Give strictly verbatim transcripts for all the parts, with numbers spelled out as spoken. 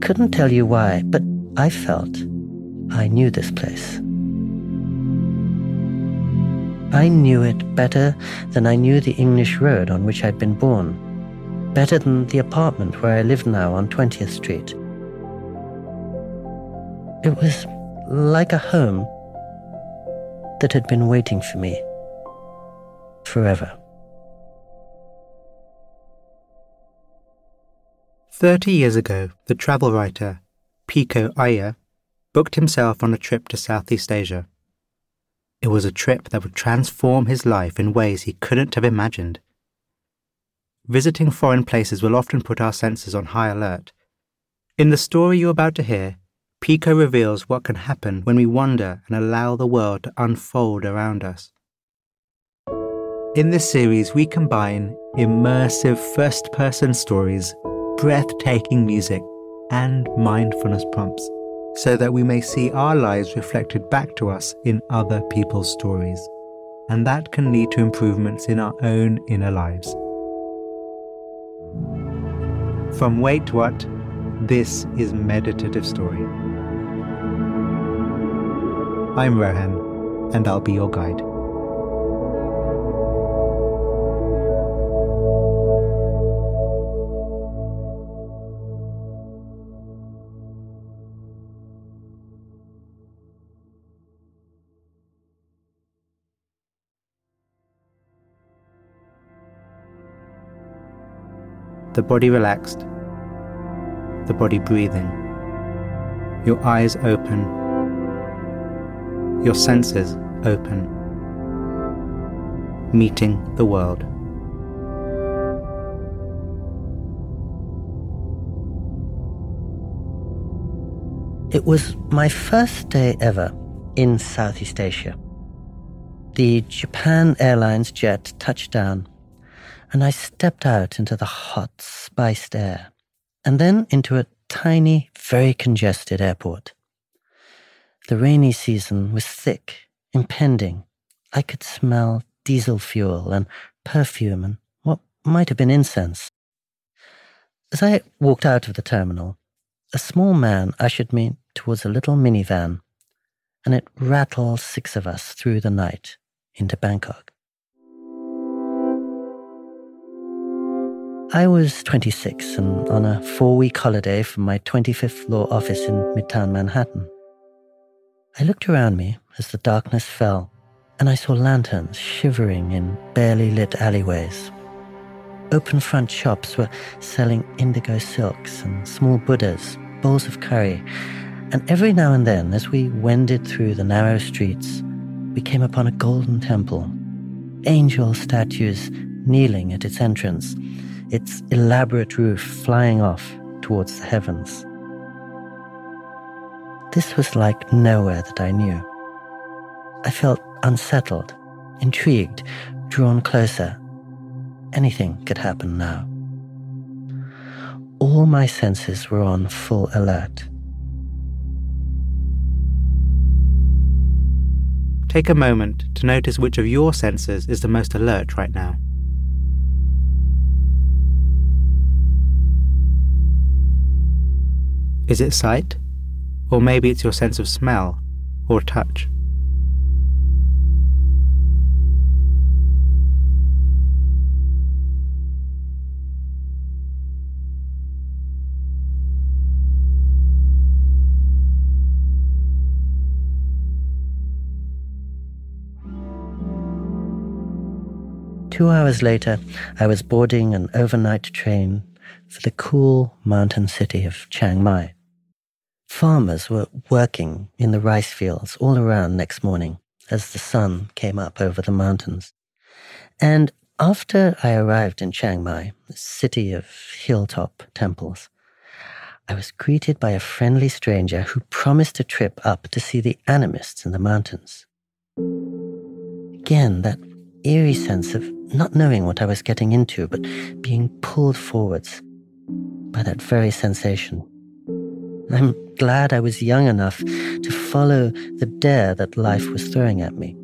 Couldn't tell you why, but I felt I knew this place. I knew it better than I knew the English road on which I'd been born, better than the apartment where I live now on twentieth street. It was like a home that had been waiting for me forever. Thirty years ago, the travel writer Pico Aya booked himself on a trip to Southeast Asia. It was a trip that would transform his life in ways he couldn't have imagined. Visiting foreign places will often put our senses on high alert. In the story you're about to hear, Pico reveals what can happen when we wander and allow the world to unfold around us. In this series, we combine immersive first-person stories, breathtaking music, and mindfulness prompts, so that we may see our lives reflected back to us in other people's stories. And that can lead to improvements in our own inner lives. From Wait What, this is Meditative Story. I'm Rohan, and I'll be your guide. The body relaxed, the body breathing, your eyes open, your senses open, meeting the world. It was my first day ever in Southeast Asia. The Japan Airlines jet touched down, and I stepped out into the hot, spiced air, and then into a tiny, very congested airport. The rainy season was thick, impending. I could smell diesel fuel and perfume and what might have been incense. As I walked out of the terminal, a small man ushered me towards a little minivan, and it rattled six of us through the night into Bangkok. I was twenty-six and on a four-week holiday from my twenty-fifth floor office in Midtown Manhattan. I looked around me as the darkness fell, and I saw lanterns shivering in barely lit alleyways. Open front shops were selling indigo silks and small Buddhas, bowls of curry, and every now and then, as we wended through the narrow streets, we came upon a golden temple, angel statues kneeling at its entrance, its elaborate roof flying off towards the heavens. This was like nowhere that I knew. I felt unsettled, intrigued, drawn closer. Anything could happen now. All my senses were on full alert. Take a moment to notice which of your senses is the most alert right now. Is it sight? Or maybe it's your sense of smell or touch. Two hours later, I was boarding an overnight train for the cool mountain city of Chiang Mai. Farmers were working in the rice fields all around next morning as the sun came up over the mountains. And after I arrived in Chiang Mai, the city of hilltop temples, I was greeted by a friendly stranger who promised a trip up to see the animists in the mountains. Again, that eerie sense of not knowing what I was getting into, but being pulled forwards by that very sensation. I'm glad I was young enough to follow the dare that life was throwing at me.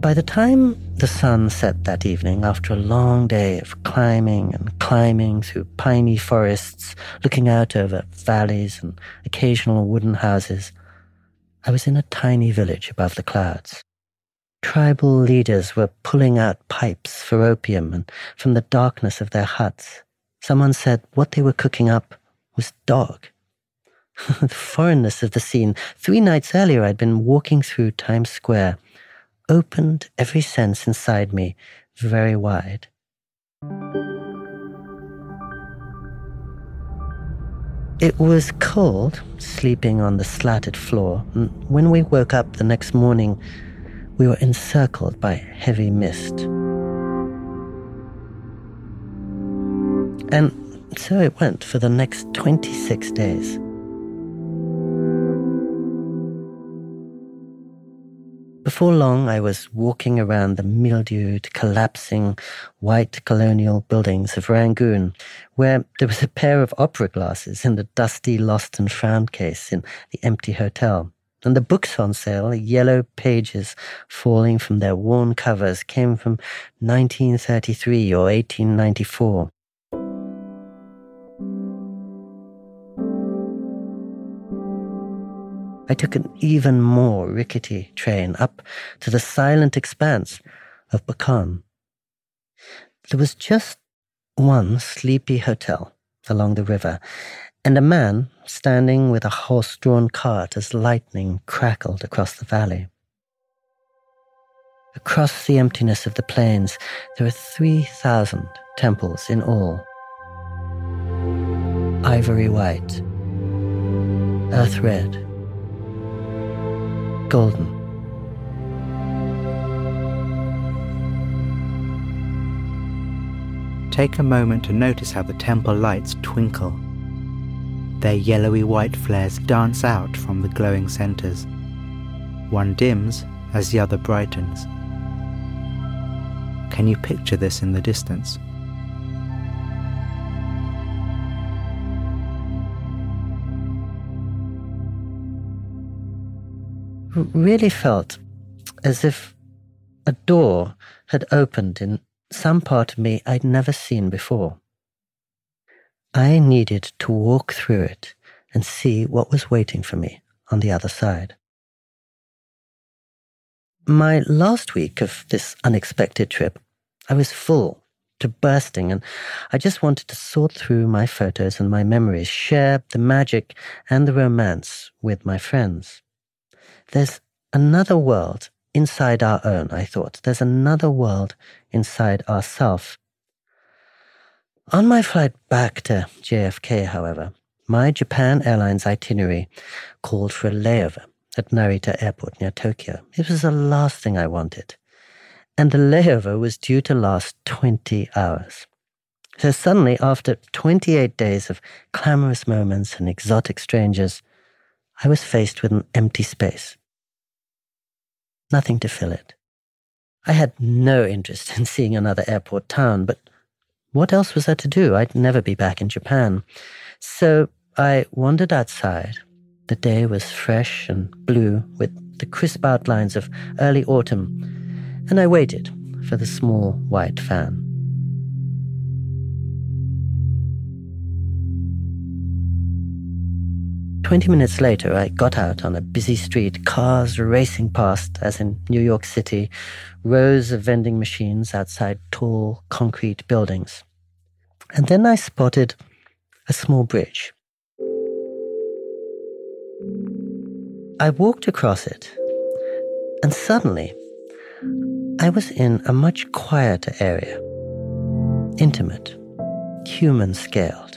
By the time The sun set that evening after a long day of climbing and climbing through piney forests, looking out over valleys and occasional wooden houses. I was in a tiny village above the clouds. Tribal leaders were pulling out pipes for opium, and from the darkness of their huts, someone said what they were cooking up was dog. The foreignness of the scene. Three nights earlier, I'd been walking through Times Square, opened every sense inside me very wide. It was cold, sleeping on the slatted floor, and when we woke up the next morning, we were encircled by heavy mist. And so it went for the next twenty-six days. Before long, I was walking around the mildewed, collapsing, white colonial buildings of Rangoon, where there was a pair of opera glasses in the dusty lost and found case in the empty hotel. And the books on sale, yellow pages falling from their worn covers, came from nineteen thirty-three or eighteen ninety-four. I took an even more rickety train up to the silent expanse of Bakan. There was just one sleepy hotel along the river, and a man standing with a horse-drawn cart as lightning crackled across the valley. Across the emptiness of the plains, there are three thousand temples in all. Ivory white, earth red, golden. Take a moment to notice how the temple lights twinkle. Their yellowy-white flares dance out from the glowing centers. One dims as the other brightens. Can you picture this in the distance? Really felt as if a door had opened in some part of me I'd never seen before. I needed to walk through it and see what was waiting for me on the other side. My last week of this unexpected trip, I was full to bursting, and I just wanted to sort through my photos and my memories, share the magic and the romance with my friends. There's another world inside our own, I thought. There's another world inside ourself. On my flight back to J F K, however, my Japan Airlines itinerary called for a layover at Narita Airport near Tokyo. It was the last thing I wanted. And the layover was due to last twenty hours. So suddenly, after twenty-eight days of glamorous moments and exotic strangers, I was faced with an empty space. Nothing to fill it. I had no interest in seeing another airport town, but what else was there to do? I'd never be back in Japan. So I wandered outside. The day was fresh and blue with the crisp outlines of early autumn, and I waited for the small white van. Twenty minutes later, I got out on a busy street, cars racing past, as in New York City, rows of vending machines outside tall concrete buildings. And then I spotted a small bridge. I walked across it, and suddenly I was in a much quieter area, intimate, human-scaled.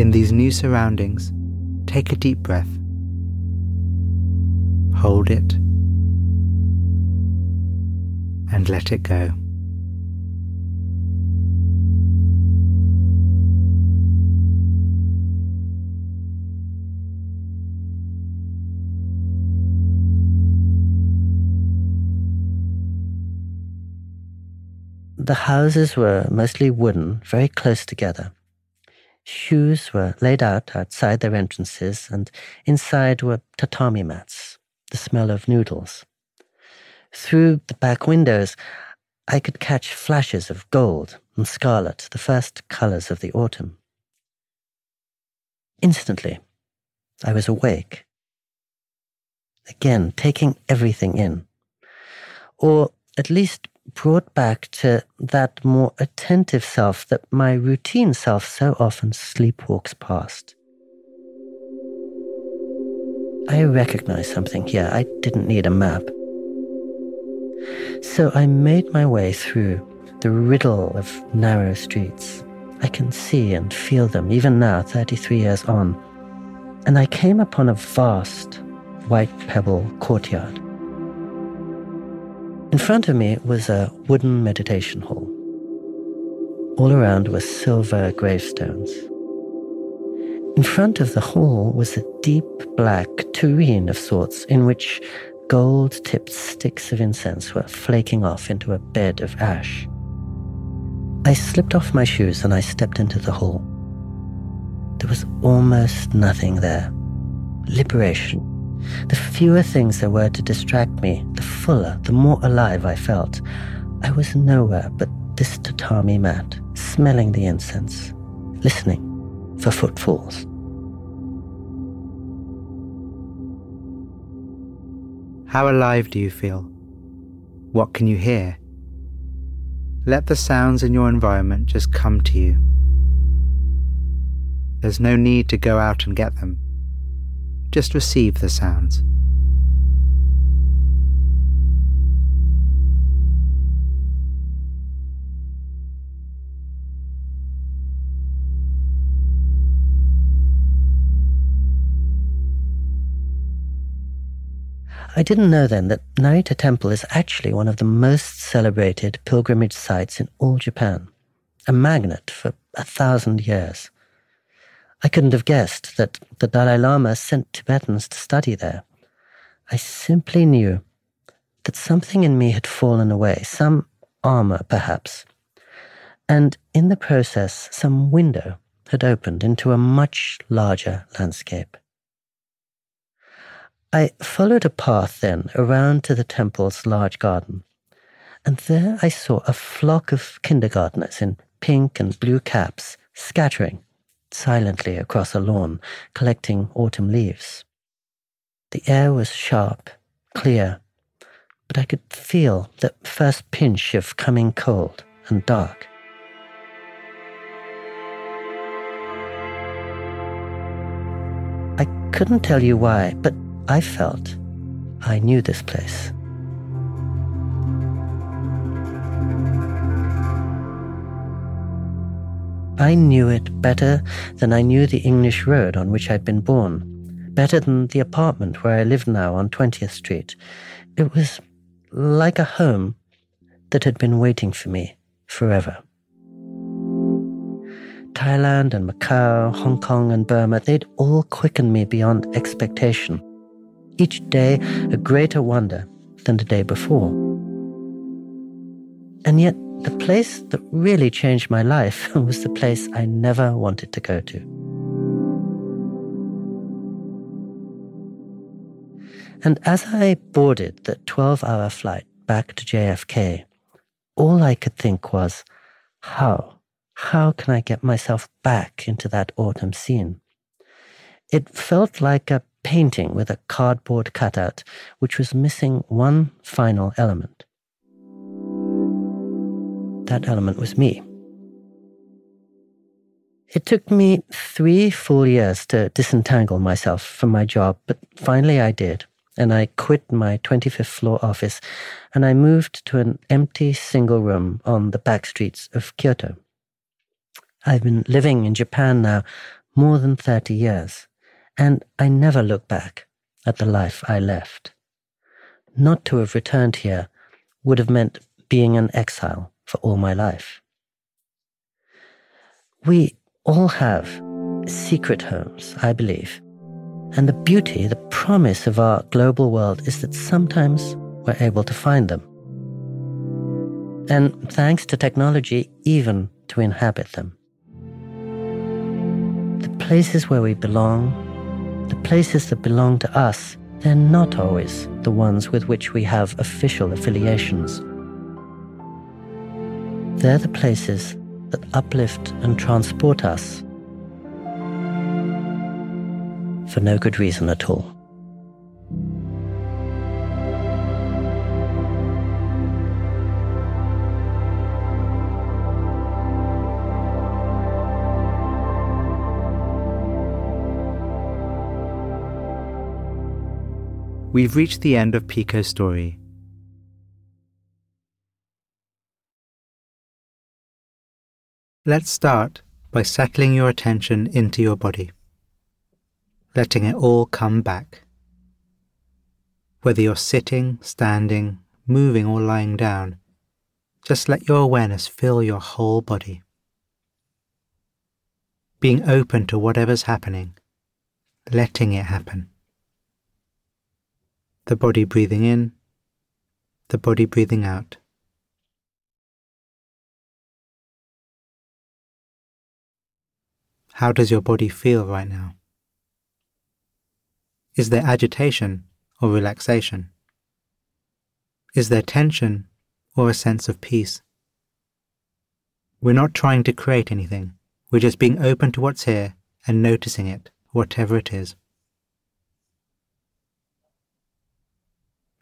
In these new surroundings, take a deep breath. Hold it. And let it go. The houses were mostly wooden, very close together. Shoes were laid out outside their entrances, and inside were tatami mats, the smell of noodles. Through the back windows, I could catch flashes of gold and scarlet, the first colours of the autumn. Instantly, I was awake, again taking everything in, or at least brought back to that more attentive self that my routine self so often sleepwalks past. I recognized something here. I didn't need a map. So I made my way through the riddle of narrow streets. I can see and feel them, even now, thirty-three years on. And I came upon a vast white pebble courtyard. In front of me was a wooden meditation hall. All around were silver gravestones. In front of the hall was a deep black tureen of sorts in which gold-tipped sticks of incense were flaking off into a bed of ash. I slipped off my shoes and I stepped into the hall. There was almost nothing there. Liberation. The fewer things there were to distract me, the fuller, the more alive I felt. I was nowhere but this tatami mat, smelling the incense, listening for footfalls. How alive do you feel? What can you hear? Let the sounds in your environment just come to you. There's no need to go out and get them. Just receive the sounds. I didn't know then that Narita Temple is actually one of the most celebrated pilgrimage sites in all Japan, a magnet for a thousand years. I couldn't have guessed that the Dalai Lama sent Tibetans to study there. I simply knew that something in me had fallen away, some armor perhaps, and in the process some window had opened into a much larger landscape. I followed a path then around to the temple's large garden, and there I saw a flock of kindergartners in pink and blue caps scattering silently across a lawn, collecting autumn leaves. The air was sharp, clear, but I could feel that first pinch of coming cold and dark. I couldn't tell you why, but I felt I knew this place. I knew it better than I knew the English road on which I'd been born, better than the apartment where I live now on twentieth street. It was like a home that had been waiting for me forever. Thailand and Macau, Hong Kong and Burma, they'd all quickened me beyond expectation. Each day a greater wonder than the day before. And yet, the place that really changed my life was the place I never wanted to go to. And as I boarded the twelve-hour flight back to J F K, all I could think was, how? How can I get myself back into that autumn scene? It felt like a painting with a cardboard cutout, which was missing one final element. That element was me. It took me three full years to disentangle myself from my job, but finally I did, and I quit my twenty-fifth floor office, and I moved to an empty single room on the back streets of Kyoto. I've been living in Japan now more than thirty years, and I never look back at the life I left. Not to have returned here would have meant being an exile for all my life. We all have secret homes, I believe. And the beauty, the promise of our global world is that sometimes we're able to find them. And thanks to technology, even to inhabit them. the places where we belong, the places that belong to us, they're not always the ones with which we have official affiliations. They're the places that uplift and transport us for no good reason at all. We've reached the end of Pico's story. Let's start by settling your attention into your body, letting it all come back. Whether you're sitting, standing, moving or lying down, just let your awareness fill your whole body. Being open to whatever's happening, letting it happen. The body breathing in, the body breathing out. How does your body feel right now? Is there agitation or relaxation? Is there tension or a sense of peace? We're not trying to create anything. We're just being open to what's here and noticing it, whatever it is.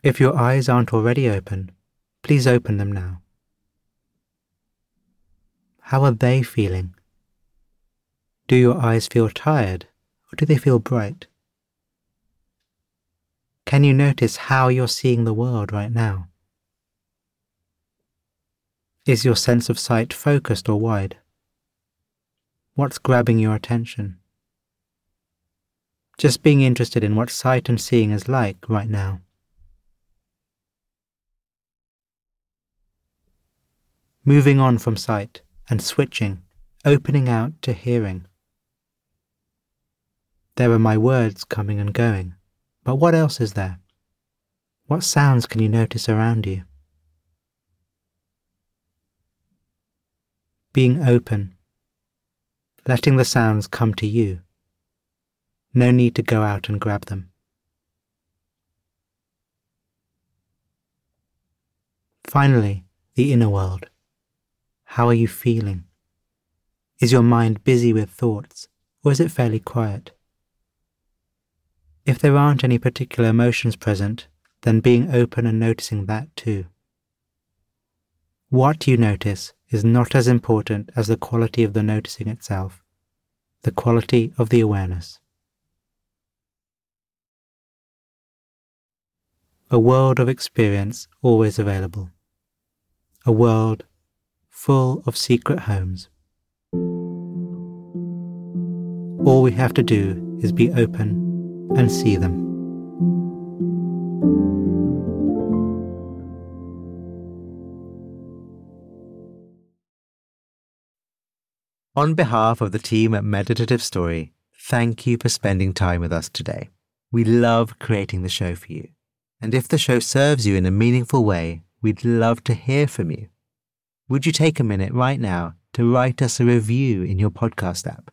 If your eyes aren't already open, please open them now. How are they feeling? Do your eyes feel tired, or do they feel bright? Can you notice how you're seeing the world right now? Is your sense of sight focused or wide? What's grabbing your attention? Just being interested in what sight and seeing is like right now. Moving on from sight and switching, opening out to hearing. There are my words coming and going, but what else is there? What sounds can you notice around you? Being open, letting the sounds come to you. No need to go out and grab them. Finally, the inner world. How are you feeling? Is your mind busy with thoughts, or is it fairly quiet? If there aren't any particular emotions present, then being open and noticing that too. What you notice is not as important as the quality of the noticing itself, the quality of the awareness. A world of experience always available. A world full of secret homes. All we have to do is be open and see them. On behalf of the team at Meditative Story, thank you for spending time with us today. We love creating the show for you. And if the show serves you in a meaningful way, we'd love to hear from you. Would you take a minute right now to write us a review in your podcast app?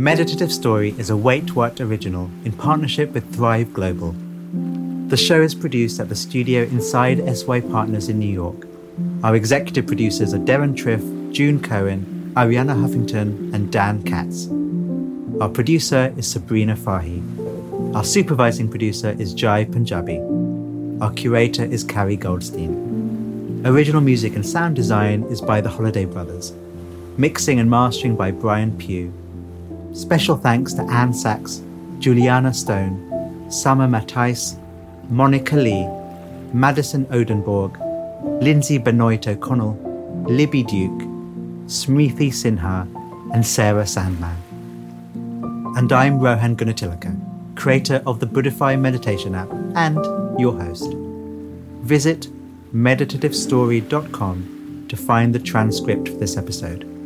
Meditative Story is a Wait What original in partnership with Thrive Global. The show is produced at the studio inside S Y Partners in New York. Our executive producers are Darren Triff, June Cohen, Ariana Huffington, and Dan Katz. Our producer is Sabrina Fahey. Our supervising producer is Jai Punjabi. Our curator is Carrie Goldstein. Original music and sound design is by the Holiday Brothers. Mixing and mastering by Brian Pugh. Special thanks to Anne Sachs, Juliana Stone, Summer Matthijs, Monica Lee, Madison Odenborg, Lindsay Benoit O'Connell, Libby Duke, Smriti Sinha, and Sarah Sandman. And I'm Rohan Gunatilaka, creator of the Buddhify meditation app and your host. Visit meditative story dot com to find the transcript for this episode.